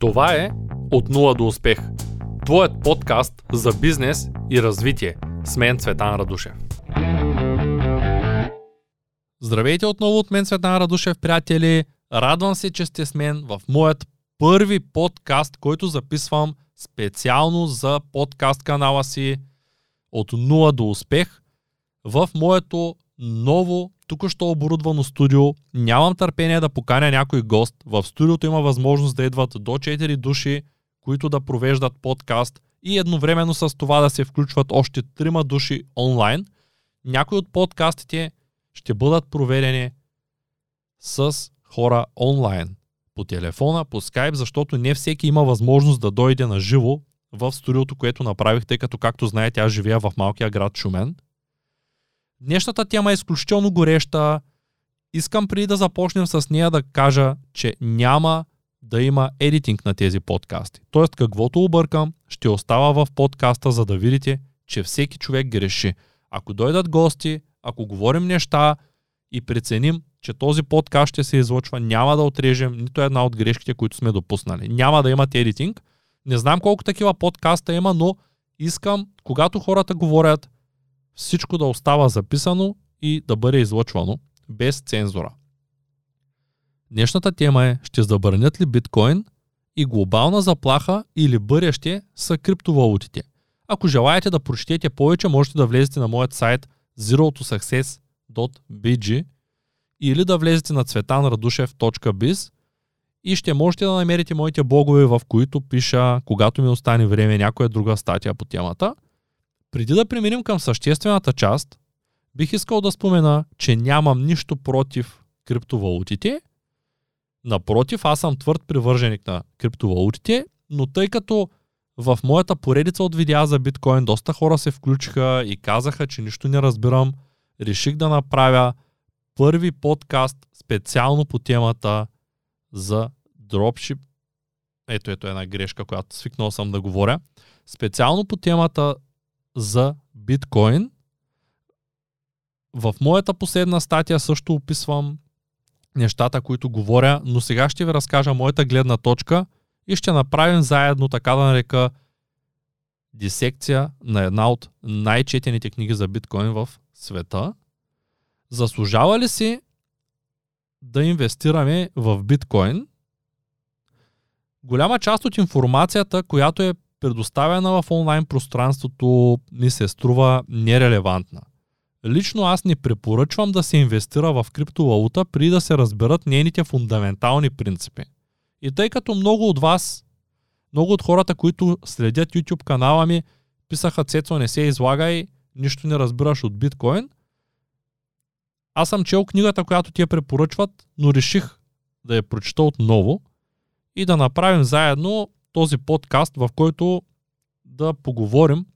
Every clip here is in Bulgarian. Това е От нула до успех. Твоят подкаст за бизнес и развитие. С мен Цветан Радушев. Здравейте отново от мен, Цветан Радушев, приятели. Радвам се, че сте с мен в моят първи подкаст, който записвам специално за подкаст канала си От нула до успех в моето ново, току-що оборудвано студио. Нямам търпение да поканя някой гост. В студиото има възможност да идват до 4 души, които да провеждат подкаст и едновременно с това да се включват още 3 души онлайн. Някои от подкастите ще бъдат проведени с хора онлайн, по телефона, по скайп, защото не всеки има възможност да дойде на живо в студиото, което направих, тъй като, както знаете, аз живея в малкия град Шумен. Днешната тема е изключително гореща. Искам преди да започнем с нея да кажа, че няма да има едитинг на тези подкасти. Тоест, каквото объркам, ще остава в подкаста, за да видите, че всеки човек греши. Ако дойдат гости, ако говорим неща и преценим, че този подкаст ще се излъчва, няма да отрежем нито една от грешките, които сме допуснали. Няма да имат едитинг. Не знам колко такива подкаста има, но искам, когато хората говорят, всичко да остава записано и да бъде излъчвано без цензура. Днешната тема е: ще забранят ли биткойн и глобална заплаха или бъдеще са криптовалутите? Ако желаете да прочетете повече, можете да влезете на моят сайт zerotosuccess.bg или да влезете на tsvetanradushev.biz и ще можете да намерите моите блогове, в които пиша, когато ми остане време, някоя друга статия по темата. Преди да преминем към съществената част, бих искал да спомена, че нямам нищо против криптовалутите. Напротив, аз съм твърд привърженик на криптовалутите, но тъй като в моята поредица от видеа за биткойн доста хора се включиха и казаха, че нищо не разбирам, реших да направя първи подкаст специално по темата за дропшип. Ето една грешка, която свикнал съм да говоря. Специално по темата за биткойн. В моята последна статия също описвам нещата, които говоря, но сега ще ви разкажа моята гледна точка и ще направим заедно, така да нарека, дисекция на една от най-четените книги за биткойн в света. Заслужава ли си да инвестираме в биткойн? Голяма част от информацията, която е предоставена в онлайн пространството, ми се струва нерелевантна. Лично аз не препоръчвам да се инвестира в криптовалута преди да се разберат нейните фундаментални принципи. И тъй като много от вас, много от хората, които следят YouTube канала ми, писаха: "Цецо, не се излагай, нищо не разбираш от биткойн", аз съм чел книгата, която ти я препоръчват, но реших да я прочета отново и да направим заедно този подкаст, в който да поговорим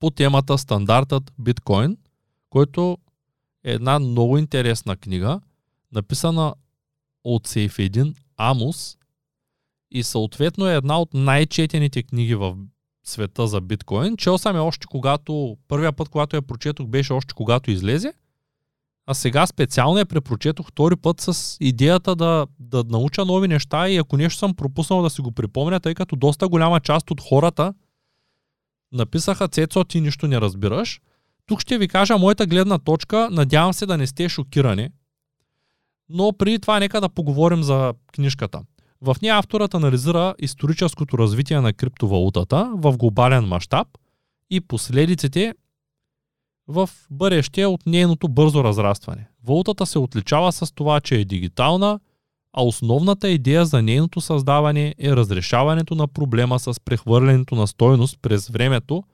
по темата "Стандартът Биткойн", който е една много интересна книга, написана от Saifedean Amous и съответно е една от най-четените книги в света за биткойн. Чел съм я още когато, първия път, когато я прочетох, беше още когато излезе, а сега специално я препрочетох втори път с идеята да науча нови неща и ако нещо съм пропуснал, да си го припомня, тъй като доста голяма част от хората написаха: "Цецо, ти нищо не разбираш". Тук ще ви кажа моята гледна точка, надявам се да не сте шокирани, но преди това нека да поговорим за книжката. В нея авторът анализира историческото развитие на криптовалутата в глобален мащаб и последиците в бъдеще от нейното бързо разрастване. Валутата се отличава с това, че е дигитална, а основната идея за нейното създаване е разрешаването на проблема с прехвърлянето на стойност през времето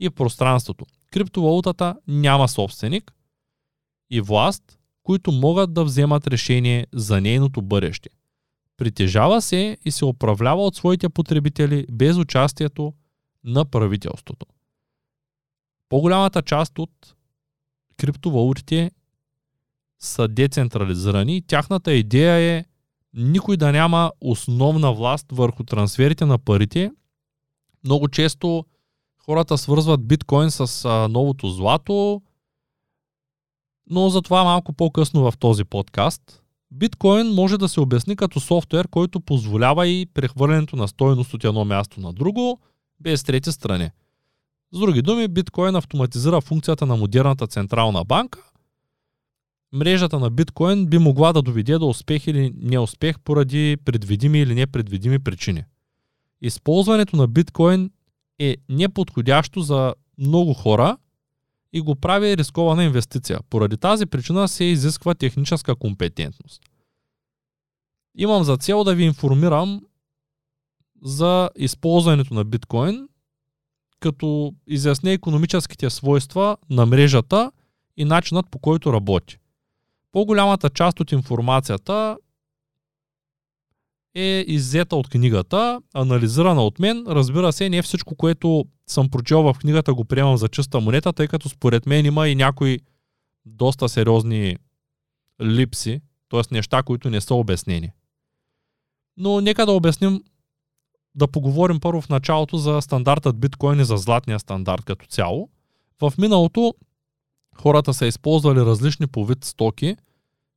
и пространството. Криптовалутата няма собственик и власт, които могат да вземат решение за нейното бъдеще. Притежава се и се управлява от своите потребители без участието на правителството. По-голямата част от криптовалутите са децентрализирани. Тяхната идея е никой да няма основна власт върху трансферите на парите. Много често хората свързват биткойн с новото злато, но за това малко по-късно в този подкаст. Биткойн може да се обясни като софтуер, който позволява и прехвърлянето на стойност от едно място на друго, без трети страни. С други думи, биткойн автоматизира функцията на модерната централна банка. Мрежата на биткойн би могла да доведе до успех или неуспех поради предвидими или непредвидими причини. Използването на биткойн е неподходящо за много хора и го прави рискована инвестиция. Поради тази причина се изисква техническа компетентност. Имам за цел да ви информирам за използването на биткойн, като изясня икономическите свойства на мрежата и начинът, по който работи. По-голямата част от информацията е иззета от книгата, анализирана от мен. Разбира се, не всичко, което съм прочел в книгата, го приемам за чиста монета, тъй като според мен има и някои доста сериозни липси, т.е. неща, които не са обяснени. Но нека да обясним, да поговорим първо в началото за стандартът биткойн и за златния стандарт като цяло. В миналото хората са използвали различни по вид стоки,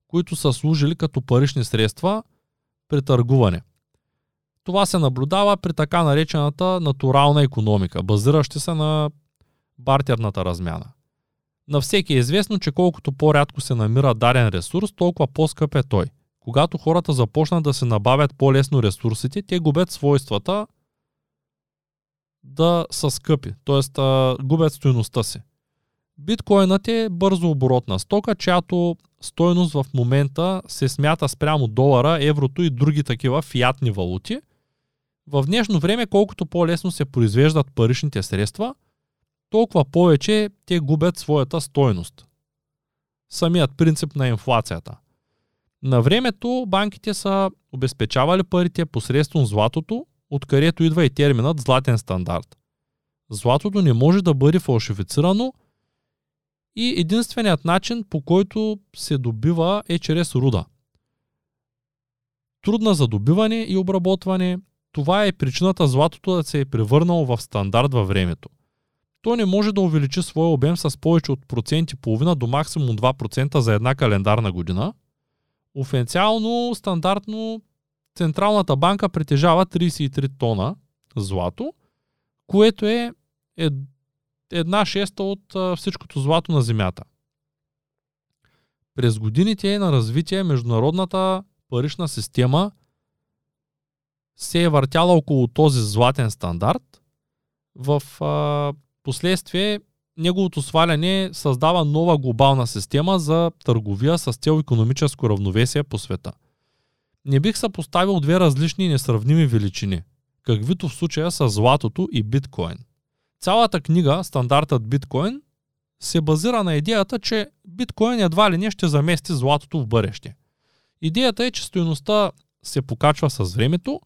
които са служили като парични средства при търгуване. Това се наблюдава при така наречената натурална икономика, базираща се на бартерната размяна. На всеки е известно, че колкото по-рядко се намира даден ресурс, толкова по-скъп е той. Когато хората започнат да се набавят по-лесно ресурсите, те губят свойствата да са скъпи, т.е. губят стойността си. Биткоинът е бързо оборотна стока, чиято стойност в момента се смята спрямо долара, еврото и други такива фиатни валути. В днешно време, колкото по-лесно се произвеждат паричните средства, толкова повече те губят своята стойност. Самият принцип на инфлацията. На времето банките са обезпечавали парите посредством златото, откъдето идва и терминът златен стандарт. Златото не може да бъде фалшифицирано и единственият начин, по който се добива, е чрез руда. Трудна за добиване и обработване, това е причината златото да се е превърнало в стандарт във времето. То не може да увеличи своя обем с повече от 1,5% до максимум 2% за една календарна година. Официално, стандартно, Централната банка притежава 33 тона злато, което е 1/6 от всичкото злато на земята. През годините на развитие международната парична система се е въртяла около този златен стандарт. В последствие неговото сваляне създава нова глобална система за търговия с цел икономическо равновесие по света. Не бих съпоставил две различни и несравними величини, каквито в случая са златото и биткойн. Цялата книга «Стандартът биткойн» се базира на идеята, че биткойн едва ли не ще замести златото в бъдеще. Идеята е, че стойността се покачва с времето,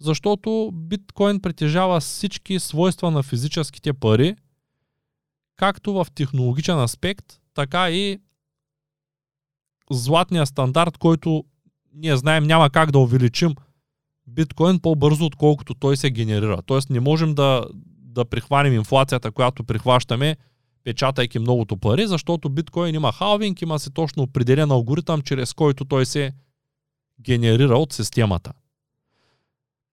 защото биткойн притежава всички свойства на физическите пари, както в технологичен аспект, така и златния стандарт, който ние знаем няма как да увеличим биткоин по-бързо, отколкото той се генерира. Тоест не можем да прихваним инфлацията, която прихващаме, печатайки многото пари, защото биткоин има халвинг, има си точно определен алгоритъм, чрез който той се генерира от системата.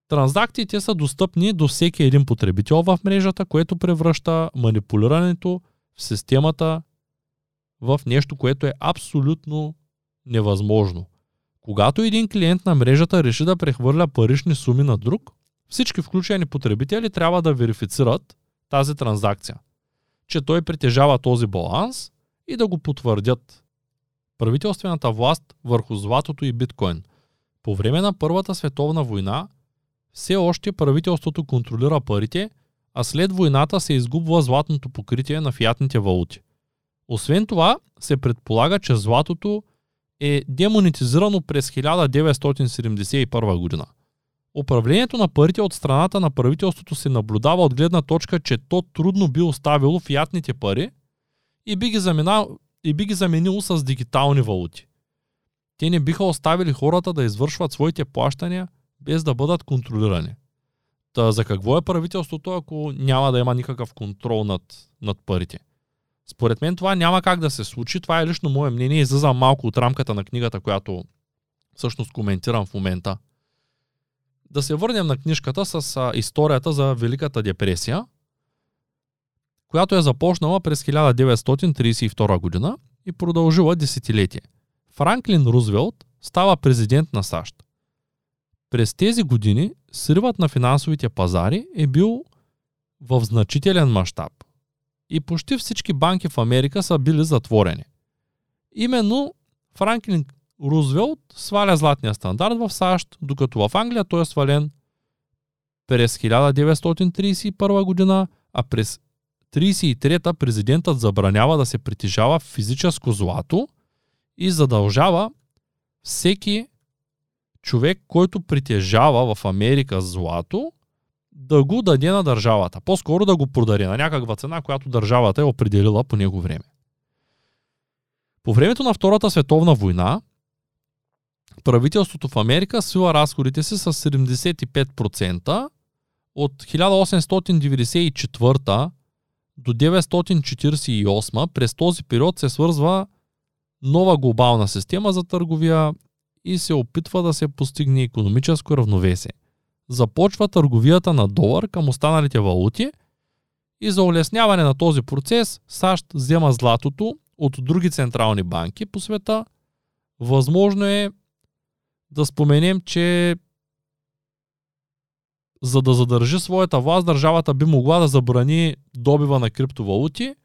Транзакциите са достъпни до всеки един потребител в мрежата, което превръща манипулирането в системата в нещо, което е абсолютно невъзможно. Когато един клиент на мрежата реши да прехвърля парични суми на друг, всички включени потребители трябва да верифицират тази транзакция, че той притежава този баланс и да го потвърдят. Правителствената власт върху златото и биткоин. По време на Първата световна война все още правителството контролира парите, а след войната се изгубва златното покритие на фиатните валути. Освен това, се предполага, че златото е демонетизирано през 1971 година. Управлението на парите от страната на правителството се наблюдава от гледна точка, че то трудно би оставило фиатните пари и би ги заменило с дигитални валути. Те не биха оставили хората да извършват своите плащания, без да бъдат контролирани. Та за какво е правителството, ако няма да има никакъв контрол над парите? Според мен това няма как да се случи, това е лично мое мнение, излизам малко от рамката на книгата, която всъщност коментирам в момента. Да се върнем на книжката с историята за Великата депресия, която е започнала през 1932 година и продължила десетилетие. Франклин Рузвелт става президент на САЩ. През тези години сривът на финансовите пазари е бил в значителен мащаб и почти всички банки в Америка са били затворени. Именно Франклин Рузвелт сваля златния стандарт в САЩ, докато в Англия той е свален през 1931 година, а през 1933 президентът забранява да се притежава физическо злато и задължава всеки човек, който притежава в Америка злато, да го даде на държавата. По-скоро да го продаде на някаква цена, която държавата е определила по него време. По времето на Втората световна война, правителството в Америка свива разходите си с 75%. От 1894 до 1948 през този период се свързва нова глобална система за търговия и се опитва да се постигне икономическо равновесие. Започва търговията на долар към останалите валути и за улесняване на този процес САЩ взема златото от други централни банки по света. Възможно е да споменем, че за да задържи своята власт, държавата би могла да забрани добива на криптовалути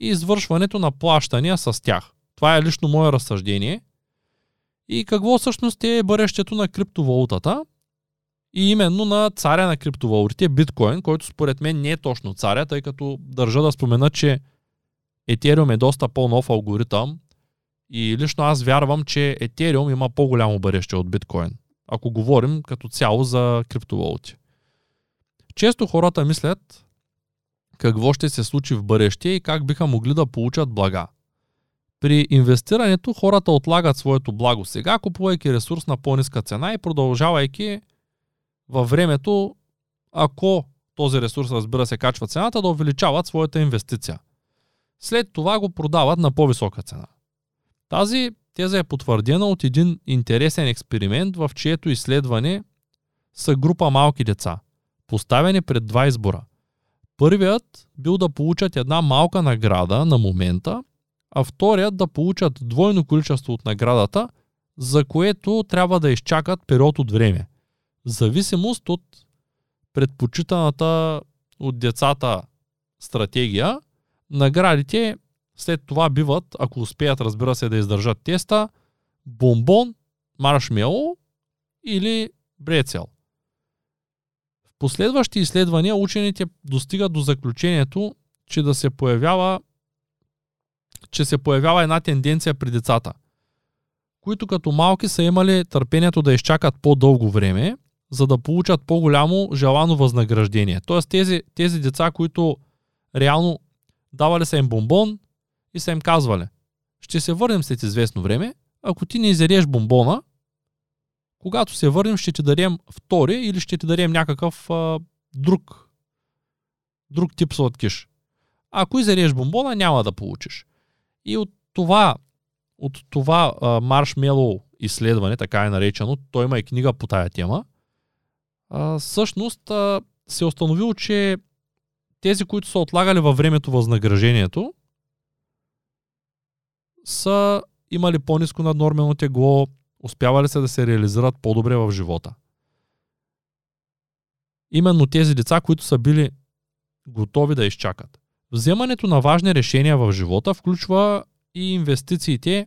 и извършването на плащания с тях. Това е лично мое разсъждение. И какво всъщност е бъдещето на криптовалутата и именно на царя на криптовалутите биткойн, който според мен не е точно царя, тъй като държа да спомена, че Ethereum е доста по-нов алгоритъм и лично аз вярвам, че Ethereum има по-голямо бъдеще от биткойн, ако говорим като цяло за криптовалути. Често хората мислят какво ще се случи в бъдеще и как биха могли да получат блага. При инвестирането хората отлагат своето благо сега, купувайки ресурс на по-ниска цена и продължавайки във времето, ако този ресурс, разбира се, качва цената, да увеличават своята инвестиция. След това го продават на по-висока цена. Тази теза е потвърдена от един интересен експеримент, в чието изследване са група малки деца, поставени пред два избора. Първият бил да получат една малка награда на момента, а вторият да получат двойно количество от наградата, за което трябва да изчакат период от време. В зависимост от предпочитаната от децата стратегия, наградите след това биват, ако успеят, разбира се, да издържат теста, бомбон, маршмело или брецел. В последващи изследвания учените достигат до заключението, че се появява една тенденция при децата, които като малки са имали търпението да изчакат по-дълго време, за да получат по-голямо желано възнаграждение. Тоест тези деца, които реално давали са им бомбон и са им казвали: ще се върнем след известно време, ако ти не изядеш бомбона, когато се върнем ще ти дадем втори или ще ти дадем някакъв друг тип сладкиш. Ако изядеш бомбона, няма да получиш. И от това маршмело изследване, така е наречено, той има и книга по тая тема, всъщност се установило, че тези, които са отлагали във времето възнаграждението, са имали по-ниско наднормено тегло, успявали се да се реализират по-добре в живота. Именно тези деца, които са били готови да изчакат. Вземането на важни решения в живота включва и инвестициите,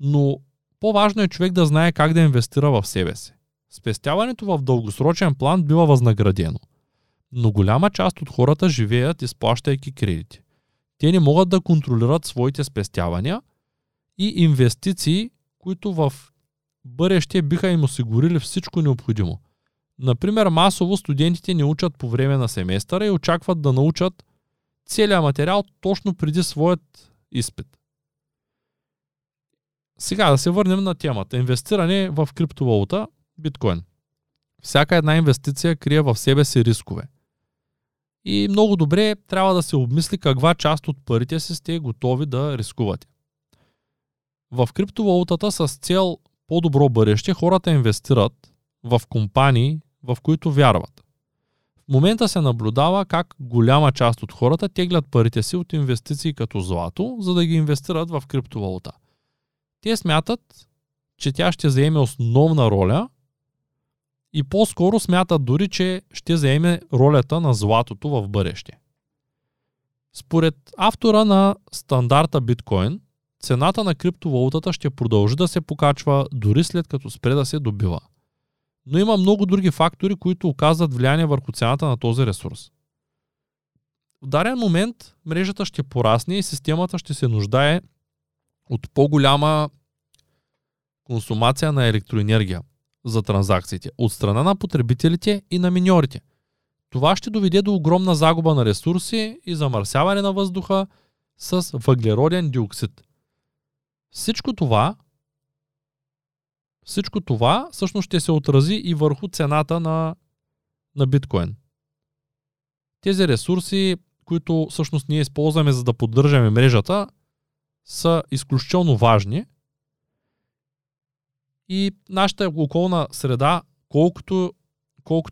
но по-важно е човек да знае как да инвестира в себе си. Спестяването в дългосрочен план бива възнаградено, но голяма част от хората живеят изплащайки кредити. Те не могат да контролират своите спестявания и инвестиции, които в бъдеще биха им осигурили всичко необходимо. Например, масово студентите не учат по време на семестъра и очакват да научат целият материал точно преди своят изпит. Сега да се върнем на темата. Инвестиране в криптовалута биткойн. Всяка една инвестиция крие в себе си рискове. И много добре трябва да се обмисли каква част от парите си сте готови да рискувате. В криптовалутата с цел по-добро бъдеще, хората инвестират в компании, в които вярват. В момента се наблюдава как голяма част от хората теглят парите си от инвестиции като злато, за да ги инвестират в криптовалута. Те смятат, че тя ще заеме основна роля и по-скоро смятат дори, че ще заеме ролята на златото в бъдеще. Според автора на Стандарта Биткойн, цената на криптовалутата ще продължи да се покачва дори след като спре да се добива. Но има много други фактори, които оказват влияние върху цената на този ресурс. В даден момент мрежата ще порасне и системата ще се нуждае от по-голяма консумация на електроенергия за транзакциите от страна на потребителите и на миньорите. Това ще доведе до огромна загуба на ресурси и замърсяване на въздуха с въглероден диоксид. Всичко това всъщност ще се отрази и върху цената на биткоин. Тези ресурси, които всъщност ние използваме за да поддържаме мрежата, са изключително важни и нашата околна среда, колкото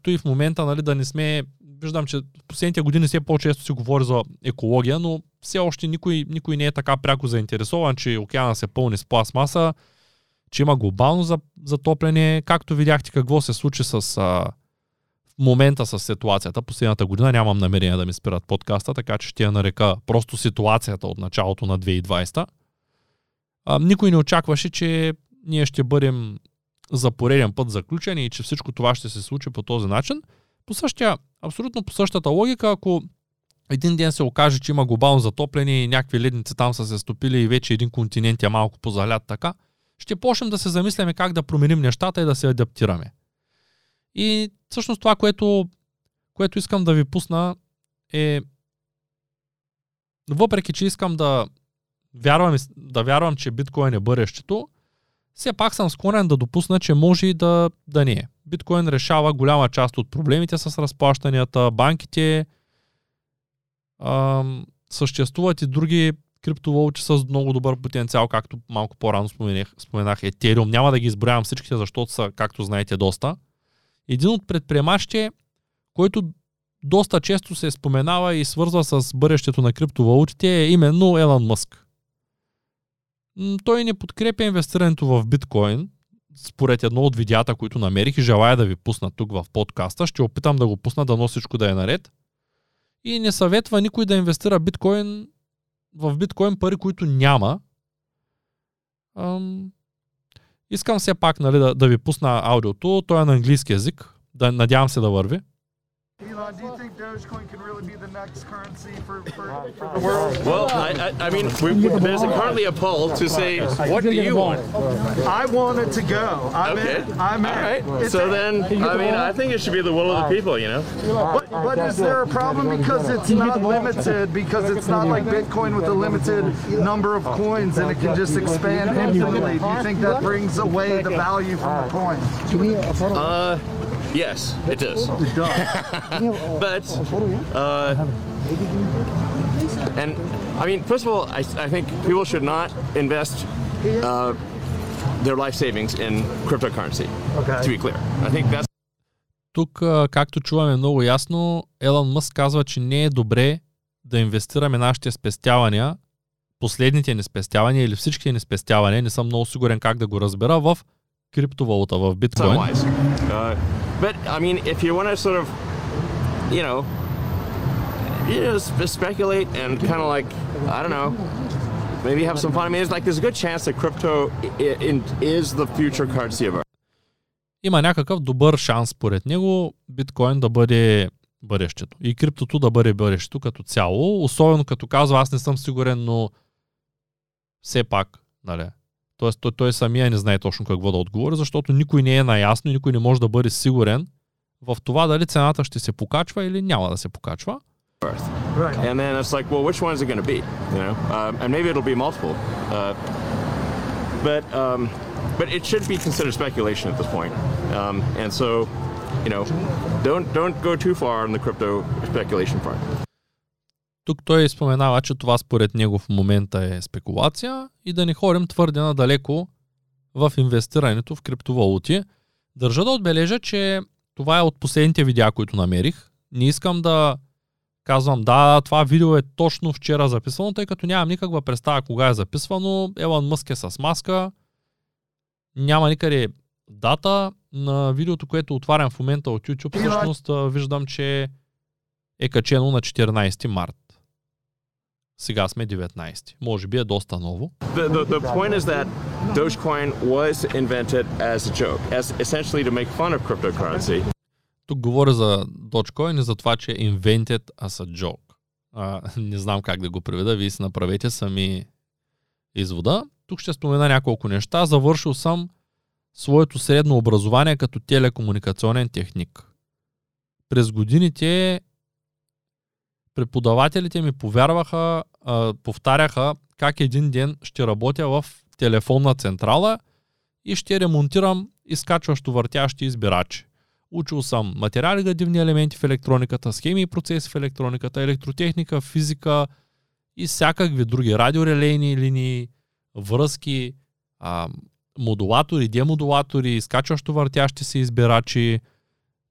и в момента, нали, да не сме, виждам, че в последните години все по-често се говори за екология, но все още никой не е така пряко заинтересован, че океана се пълни с пластмаса, че има глобално затопляне. Както видяхте какво се случи в момента с ситуацията. Последната година нямам намерение да ми спират подкаста, така че ще я нарека просто ситуацията от началото на 2020. Никой не очакваше, че ние ще бъдем за пореден път заключени и че всичко това ще се случи по този начин. Абсолютно по същата логика, ако един ден се окаже, че има глобално затопляне и някакви ледници там са се стопили и вече един континент е малко позалят така, ще почнем да се замисляме как да променим нещата и да се адаптираме. И всъщност това, което искам да ви пусна е, въпреки че искам да вярвам, че биткоин е бъдещето, все пак съм склонен да допусна, че може и да не е. Биткоин решава голяма част от проблемите с разплащанията, банките, съществуват и други криптовалути с много добър потенциал, както малко по-рано споменах Ethereum. Няма да ги изброявам всичките, защото са, както знаете, доста. Един от предприемачите, който доста често се споменава и свързва с бъдещето на криптовалутите, е именно Елон Мъск. Той не подкрепя инвестирането в биткоин, според едно от видеята, които намерих и желая да ви пусна тук в подкаста. Ще опитам да го пусна, дано всичко да е наред. И не съветва никой да инвестира в биткоин пари, които няма. Искам все пак, нали, да ви пусна аудиото. Той е на английски език. Надявам се да върви. Elon, do you think Dogecoin could really be the next currency for the world? Well, I mean, there's currently a poll to say, what do you want? I want it to go. I'm in. All right. So then, I think it should be the will of the people, you know? But is there a problem because it's not limited, because it's not like Bitcoin with a limited number of coins and it can just expand infinitely? Do you think that brings away the value from the coin? Yes, it does. But, and I mean, first of all, I think people should not invest their life savings in cryptocurrency, to be clear. I think that's... Тук, както чуваме много ясно, Елон Мъск казва, че не е добре да инвестираме нашите спестявания, последните ни спестявания или всичките ни спестявания, не съм много сигурен как да го разбера, в криптовалута, в биткоин. But I mean, if you want to sort of, you know, speculate and kind of like, I don't know, maybe have some fun. I mean, there's a good chance that crypto is the future currency of Earth. Има някакъв добър шанс, според него, биткоин да бъде бъдещето и криптото да бъде бъдещето като цяло. Особено като казва, аз не съм сигурен, но все пак, нали? Тоест, той самия не знае точно какво да отговори, защото никой не е наясно и никой не може да бъде сигурен в това дали цената ще се покачва или няма да се покачва. And then it's like, well, which one is it going to be? You know? And maybe it'll be multiple. But it should be considered speculation at this point. And so, you know, don't go too far on the crypto speculation part. Тук той споменава, че това според него в момента е спекулация и да не ходим твърде надалеко в инвестирането в криптовалути. Държа да отбележа, че това е от последните видеа, които намерих. Не искам да казвам, да, това видео е точно вчера записвано, тъй като нямам никаква представа кога е записвано. Елон Мъск е с маска. Няма никъде дата. На видеото, което отварям в момента от YouTube, всъщност виждам, че е качено на 14 март. Сега сме 19. Може би е доста ново. The point is that Dogecoin was invented as a joke, as essentially to make fun of cryptocurrency. Тук говоря за Dogecoin и за това, че е invented as a joke. Не знам как да го преведа, вие си направете сами извода. Тук ще спомена няколко неща. Завършил съм своето средно образование като телекомуникационен техник. През годините преподавателите ми повтаряха как един ден ще работя в телефонна централа и ще ремонтирам изкачващо въртящи избирачи. Учил съм материали, градивни елементи в електрониката, схеми и процеси в електрониката, електротехника, физика и всякакви други радиорелейни линии, връзки, модулатори, демодулатори, изкачващо въртящи се избирачи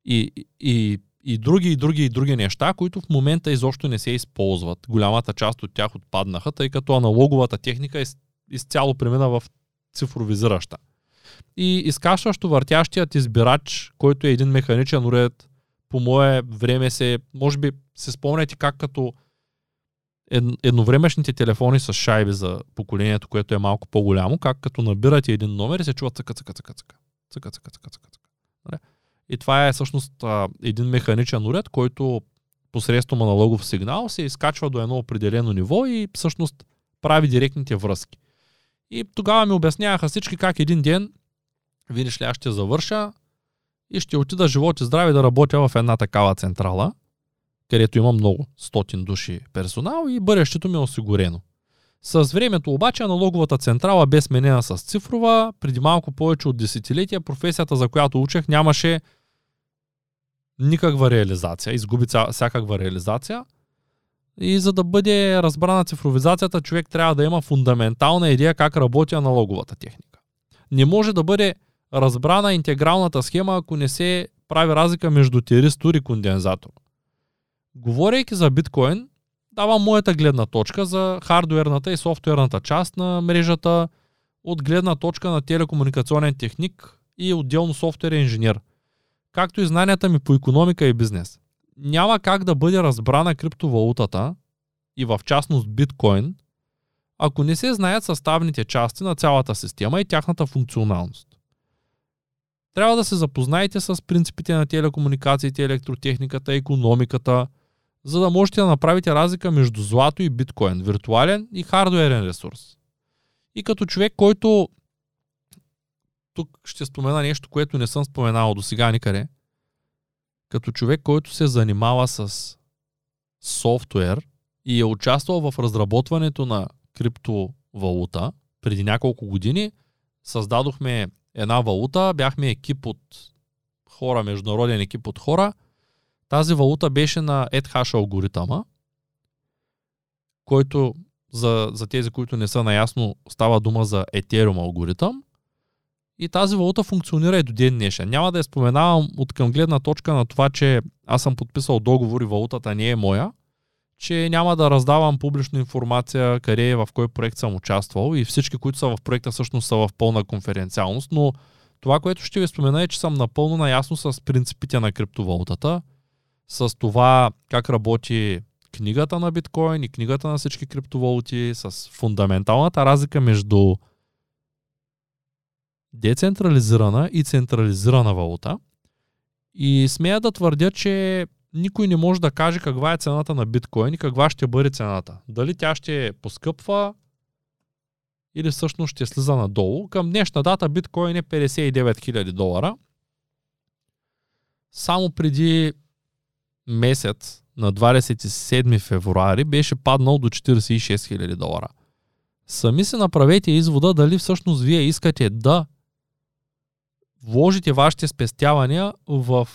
и други неща, които в момента изобщо не се използват. Голямата част от тях отпаднаха, тъй като аналоговата техника е изцяло премина в цифровизираща. И изкачващо въртящият избирач, който е един механичен уред, по мое време се, може би се спомняте как като едновремешните телефони с шайби за поколението, което е малко по-голямо, как като набирате един номер и се чува цъка. И това е всъщност един механичен уред, който посредством аналогов сигнал се изкачва до едно определено ниво и всъщност прави директните връзки. И тогава ми обясняваха всички как един ден, видиш ли, аз ще завърша и ще отида живот и здраве да работя в една такава централа, където има много 100 души персонал и бъдещето ми е осигурено. С времето обаче аналоговата централа бе сменена с цифрова. Преди малко повече от десетилетия професията, за която учех, нямаше никаква реализация. Изгуби всякаква реализация. И за да бъде разбрана цифровизацията, човек трябва да има фундаментална идея как работи аналоговата техника. Не може да бъде разбрана интегралната схема, ако не се прави разлика между тиристор и кондензатор. Говорейки за биткойн, давам моята гледна точка за хардуерната и софтуерната част на мрежата от гледна точка на телекомуникационен техник и отделно софтуерен инженер, както и знанията ми по икономика и бизнес. Няма как да бъде разбрана криптовалутата и в частност биткойн, ако не се знаят съставните части на цялата система и тяхната функционалност. Трябва да се запознаете с принципите на телекомуникациите, електротехниката, икономиката, за да можете да направите разлика между злато и биткойн, виртуален и хардуерен ресурс. И като човек, който тук ще спомена нещо, което не съм споменал до сега никъде, като човек, който се занимава с софтуер и е участвал в разработването на криптовалута, преди няколко години създадохме една валута, бяхме екип от хора, международен екип от хора. Тази валута беше на Ethash алгоритъма, който за тези, които не са наясно, става дума за Ethereum алгоритъм. И тази валута функционира и до ден днешен. Няма да я споменавам от към гледна точка на това, че аз съм подписал договор и валутата не е моя, че няма да раздавам публична информация къде е, в кой проект съм участвал и всички, които са в проекта, всъщност са в пълна конфиденциалност, но това, което ще ви спомена е, че съм напълно наясно с принципите на криптовалутата, с това как работи книгата на биткойн и книгата на всички криптовалути, с фундаменталната разлика между децентрализирана и централизирана валута. И смея да твърдя, че никой не може да каже каква е цената на биткойн и каква ще бъде цената. Дали тя ще поскъпва или всъщност ще слиза надолу. Към днешна дата биткойн е $59,000. Само преди месец, на 27 февруари, беше паднал до $46,000. Сами се направете извода дали всъщност вие искате да вложите вашите спестявания в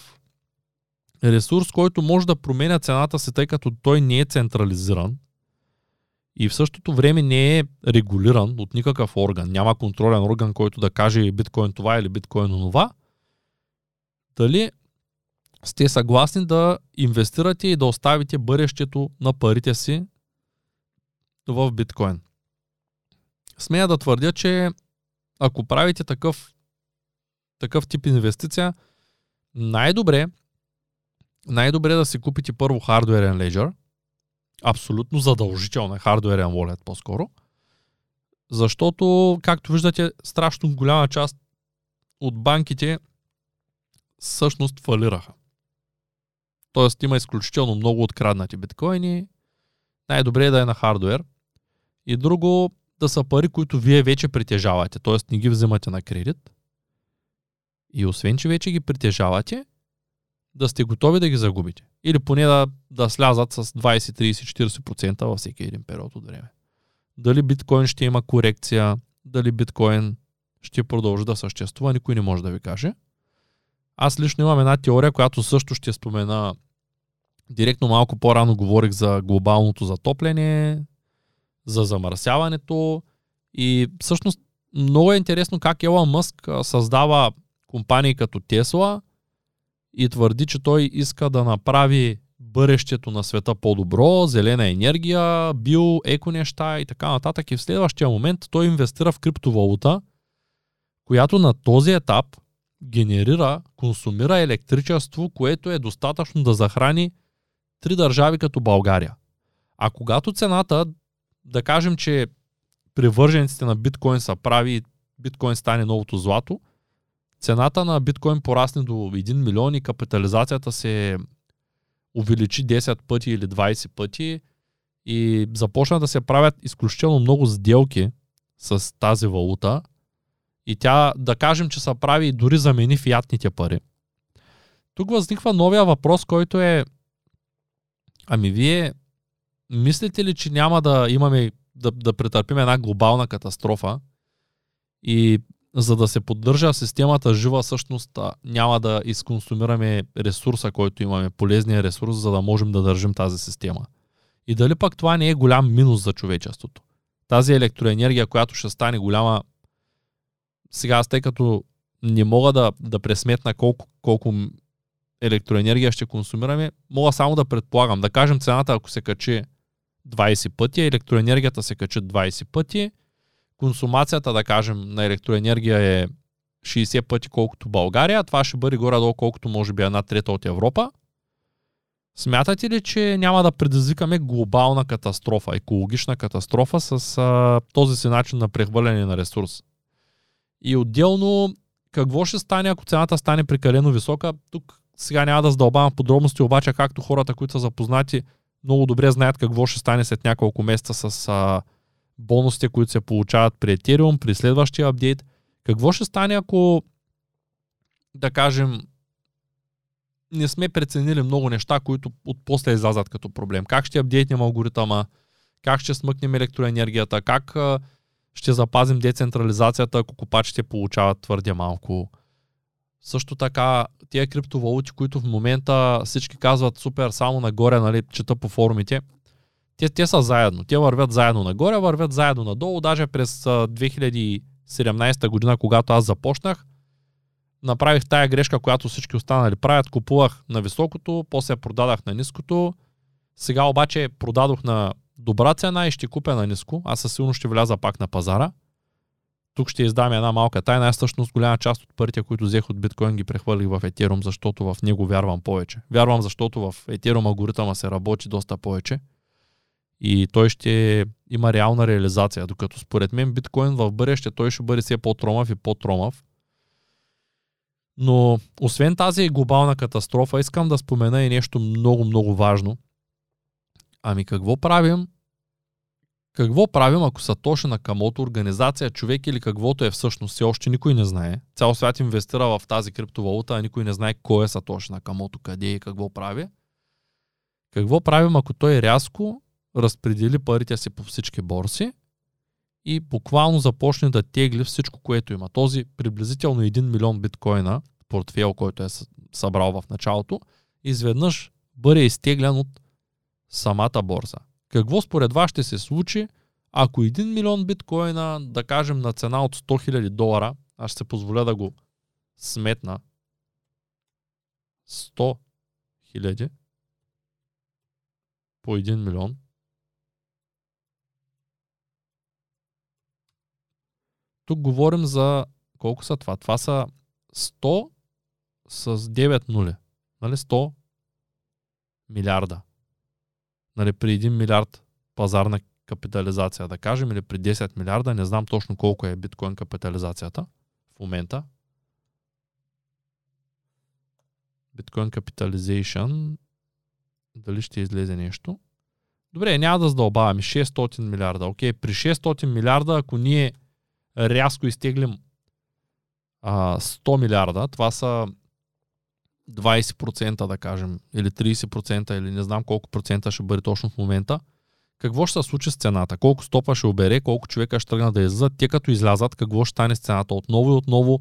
ресурс, който може да променя цената си, тъй като той не е централизиран и в същото време не е регулиран от никакъв орган. Няма контролен орган, който да каже биткоин това или биткоин онова. Дали сте съгласни да инвестирате и да оставите бъдещето на парите си в биткоин? Смея да твърдя, че ако правите такъв тип инвестиция, най-добре е да си купите първо хардуерен леджер, абсолютно задължително е хардуерен wallet по-скоро, защото, както виждате, страшно голяма част от банките всъщност фалираха. Тоест има изключително много откраднати биткоини, най-добре е да е на хардуер. И друго, да са пари, които вие вече притежавате, т.е. не ги взимате на кредит. И освен, че вече ги притежавате, да сте готови да ги загубите. Или поне да слязат с 20-30-40% във всеки един период от време. Дали биткоин ще има корекция, дали биткоин ще продължи да съществува, никой не може да ви каже. Аз лично имам една теория, която също ще спомена. Директно малко по-рано говорих за глобалното затопляне, за замърсяването и всъщност много е интересно как Елон Мъск създава компании като Тесла и твърди, че той иска да направи бъдещето на света по-добро, зелена енергия, био, еко неща и така нататък. И в следващия момент той инвестира в криптовалута, която на този етап консумира електричество, което е достатъчно да захрани 3 държави като България. А когато цената, да кажем, че привържениците на биткоин са прави и биткоин стане новото злато, цената на биткоин порасне до 1 милион и капитализацията се увеличи 10 пъти или 20 пъти и започна да се правят изключително много сделки с тази валута и тя, да кажем, че са прави и дори замени фиатните пари. Тук възниква новия въпрос, който е: ами вие мислите ли, че няма да имаме да претърпим една глобална катастрофа и за да се поддържа системата жива, всъщност няма да изконсумираме ресурса, който имаме, полезния ресурс, за да можем да държим тази система? И дали пък това не е голям минус за човечеството? Тази електроенергия, която ще стане голяма, сега аз, тъй като не мога да пресметна колко електроенергия ще консумираме, мога само да предполагам. Да кажем, цената ако се качи 20 пъти, електроенергията се качи 20 пъти, консумацията, да кажем, на електроенергия е 60 пъти колкото България, това ще бъде горе-долу колкото може би 1/3 от Европа. Смятате ли, че няма да предизвикаме глобална катастрофа, екологична катастрофа с този си начин на прехвърляне на ресурс? И отделно, какво ще стане, ако цената стане прекалено висока? Тук сега няма да задълбавам подробности, обаче както хората, които са запознати, много добре знаят какво ще стане след няколко месеца с бонусите, които се получават при Ethereum, при следващия апдейт. Какво ще стане, ако, да кажем, не сме преценили много неща, които отпосле излязат като проблем? Как ще апдейтнем алгоритъма? Как ще смъкнем електроенергията? Как ще запазим децентрализацията, ако купачите получават твърде малко? Също така, тия криптовалути, които в момента всички казват супер, само нагоре, нали, чета по форумите, те са заедно, те вървят заедно нагоре, вървят заедно надолу. Даже през 2017 година, когато аз започнах, направих тая грешка, която всички останали правят. Купувах на високото, после продадах на ниското. Сега обаче продадох на добра цена и ще купя на ниско. Аз със сигурност ще вляза пак на пазара. Тук ще издам една малка тайна. Аз всъщност голяма част от парите, които взех от биткоин, ги прехвърлих в Ethereum, защото в него вярвам повече. Вярвам, защото в Ethereum алгоритъма се работи доста повече и той ще има реална реализация. Докато според мен биткоин в бъдеще той ще бъде все по-тромав и по-тромав. Но освен тази глобална катастрофа, искам да спомена и нещо много важно. Ами какво правим? Какво правим, ако Сатоши Накамото, организация, човек или каквото е всъщност, все още никой не знае? Цял свят инвестира в тази криптовалута, а никой не знае кой е Сатоши Накамото, къде и какво прави. Какво правим, ако той рязко разпредели парите си по всички борси и буквално започне да тегли всичко, което има? Този приблизително 1 милион биткоина портфейл, който е събрал в началото, изведнъж бъде изтеглен от самата борса. Какво според вас ще се случи, ако 1 милион биткоина, да кажем на цена от 100 000 долара, аз ще се позволя да го сметна, 100 000 по 1 милион, тук говорим за колко са това? Това са 100 с 9 нули. Нали? 100 милиарда. Нали? При 1 милиард пазарна капитализация, да кажем, или при 10 милиарда, не знам точно колко е биткоин капитализацията в момента. Биткоин капитализейшън, дали ще излезе нещо? Добре, няма да задълбаваме. 600 милиарда. Окей, при 600 милиарда, ако ние рязко изтеглим 100 милиарда, това са 20%, да кажем, или 30%, или не знам колко процента ще бъде точно в момента. Какво ще се случи с цената? Колко стопа ще обере, колко човека ще тръгна да излязат, те като излязат, какво ще стане с цената? Отново и отново,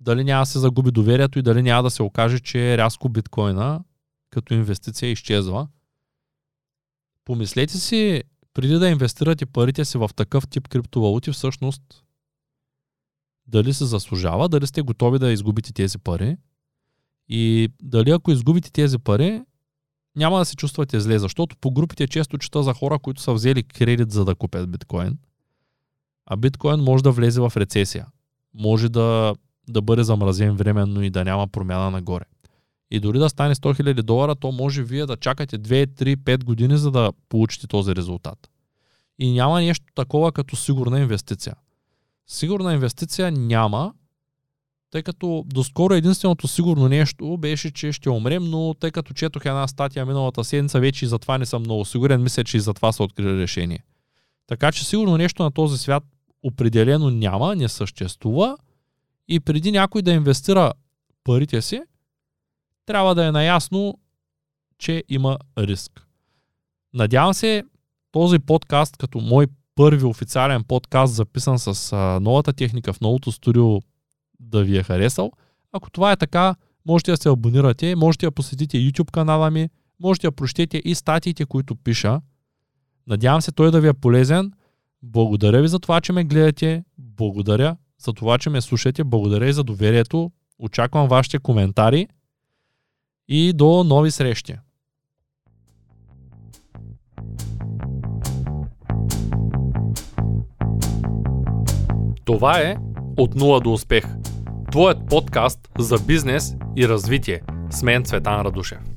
дали няма да се загуби доверието и дали няма да се окаже, че рязко биткоина като инвестиция изчезва. Помислете си, преди да инвестирате парите си в такъв тип криптовалути, всъщност дали се заслужава, дали сте готови да изгубите тези пари и дали ако изгубите тези пари, няма да се чувствате зле, защото по групите често чета за хора, които са взели кредит за да купят биткоин, а биткоин може да влезе в рецесия, може да бъде замразен временно и да няма промяна нагоре. И дори да стане 100 000 долара, то може вие да чакате 2, 3, 5 години, за да получите този резултат. И няма нещо такова като сигурна инвестиция. Сигурна инвестиция няма, тъй като доскоро единственото сигурно нещо беше, че ще умрем, но тъй като четох една статия миналата седмица, вече и за това не съм много сигурен, мисля, че и за това са открили решение. Така че сигурно нещо на този свят определено няма, не съществува и преди някой да инвестира парите си, трябва да е наясно, че има риск. Надявам се този подкаст, като мой първи официален подкаст, записан с новата техника в новото студио, да ви е харесал. Ако това е така, можете да се абонирате, можете да посетите YouTube канала ми, можете да прочетете и статиите, които пиша. Надявам се той да ви е полезен. Благодаря ви за това, че ме гледате. Благодаря за това, че ме слушате. Благодаря и за доверието. Очаквам вашите коментари. И до нови срещи! Това е От нула до успех. Твоят подкаст за бизнес и развитие. С мен Цветан Радушев.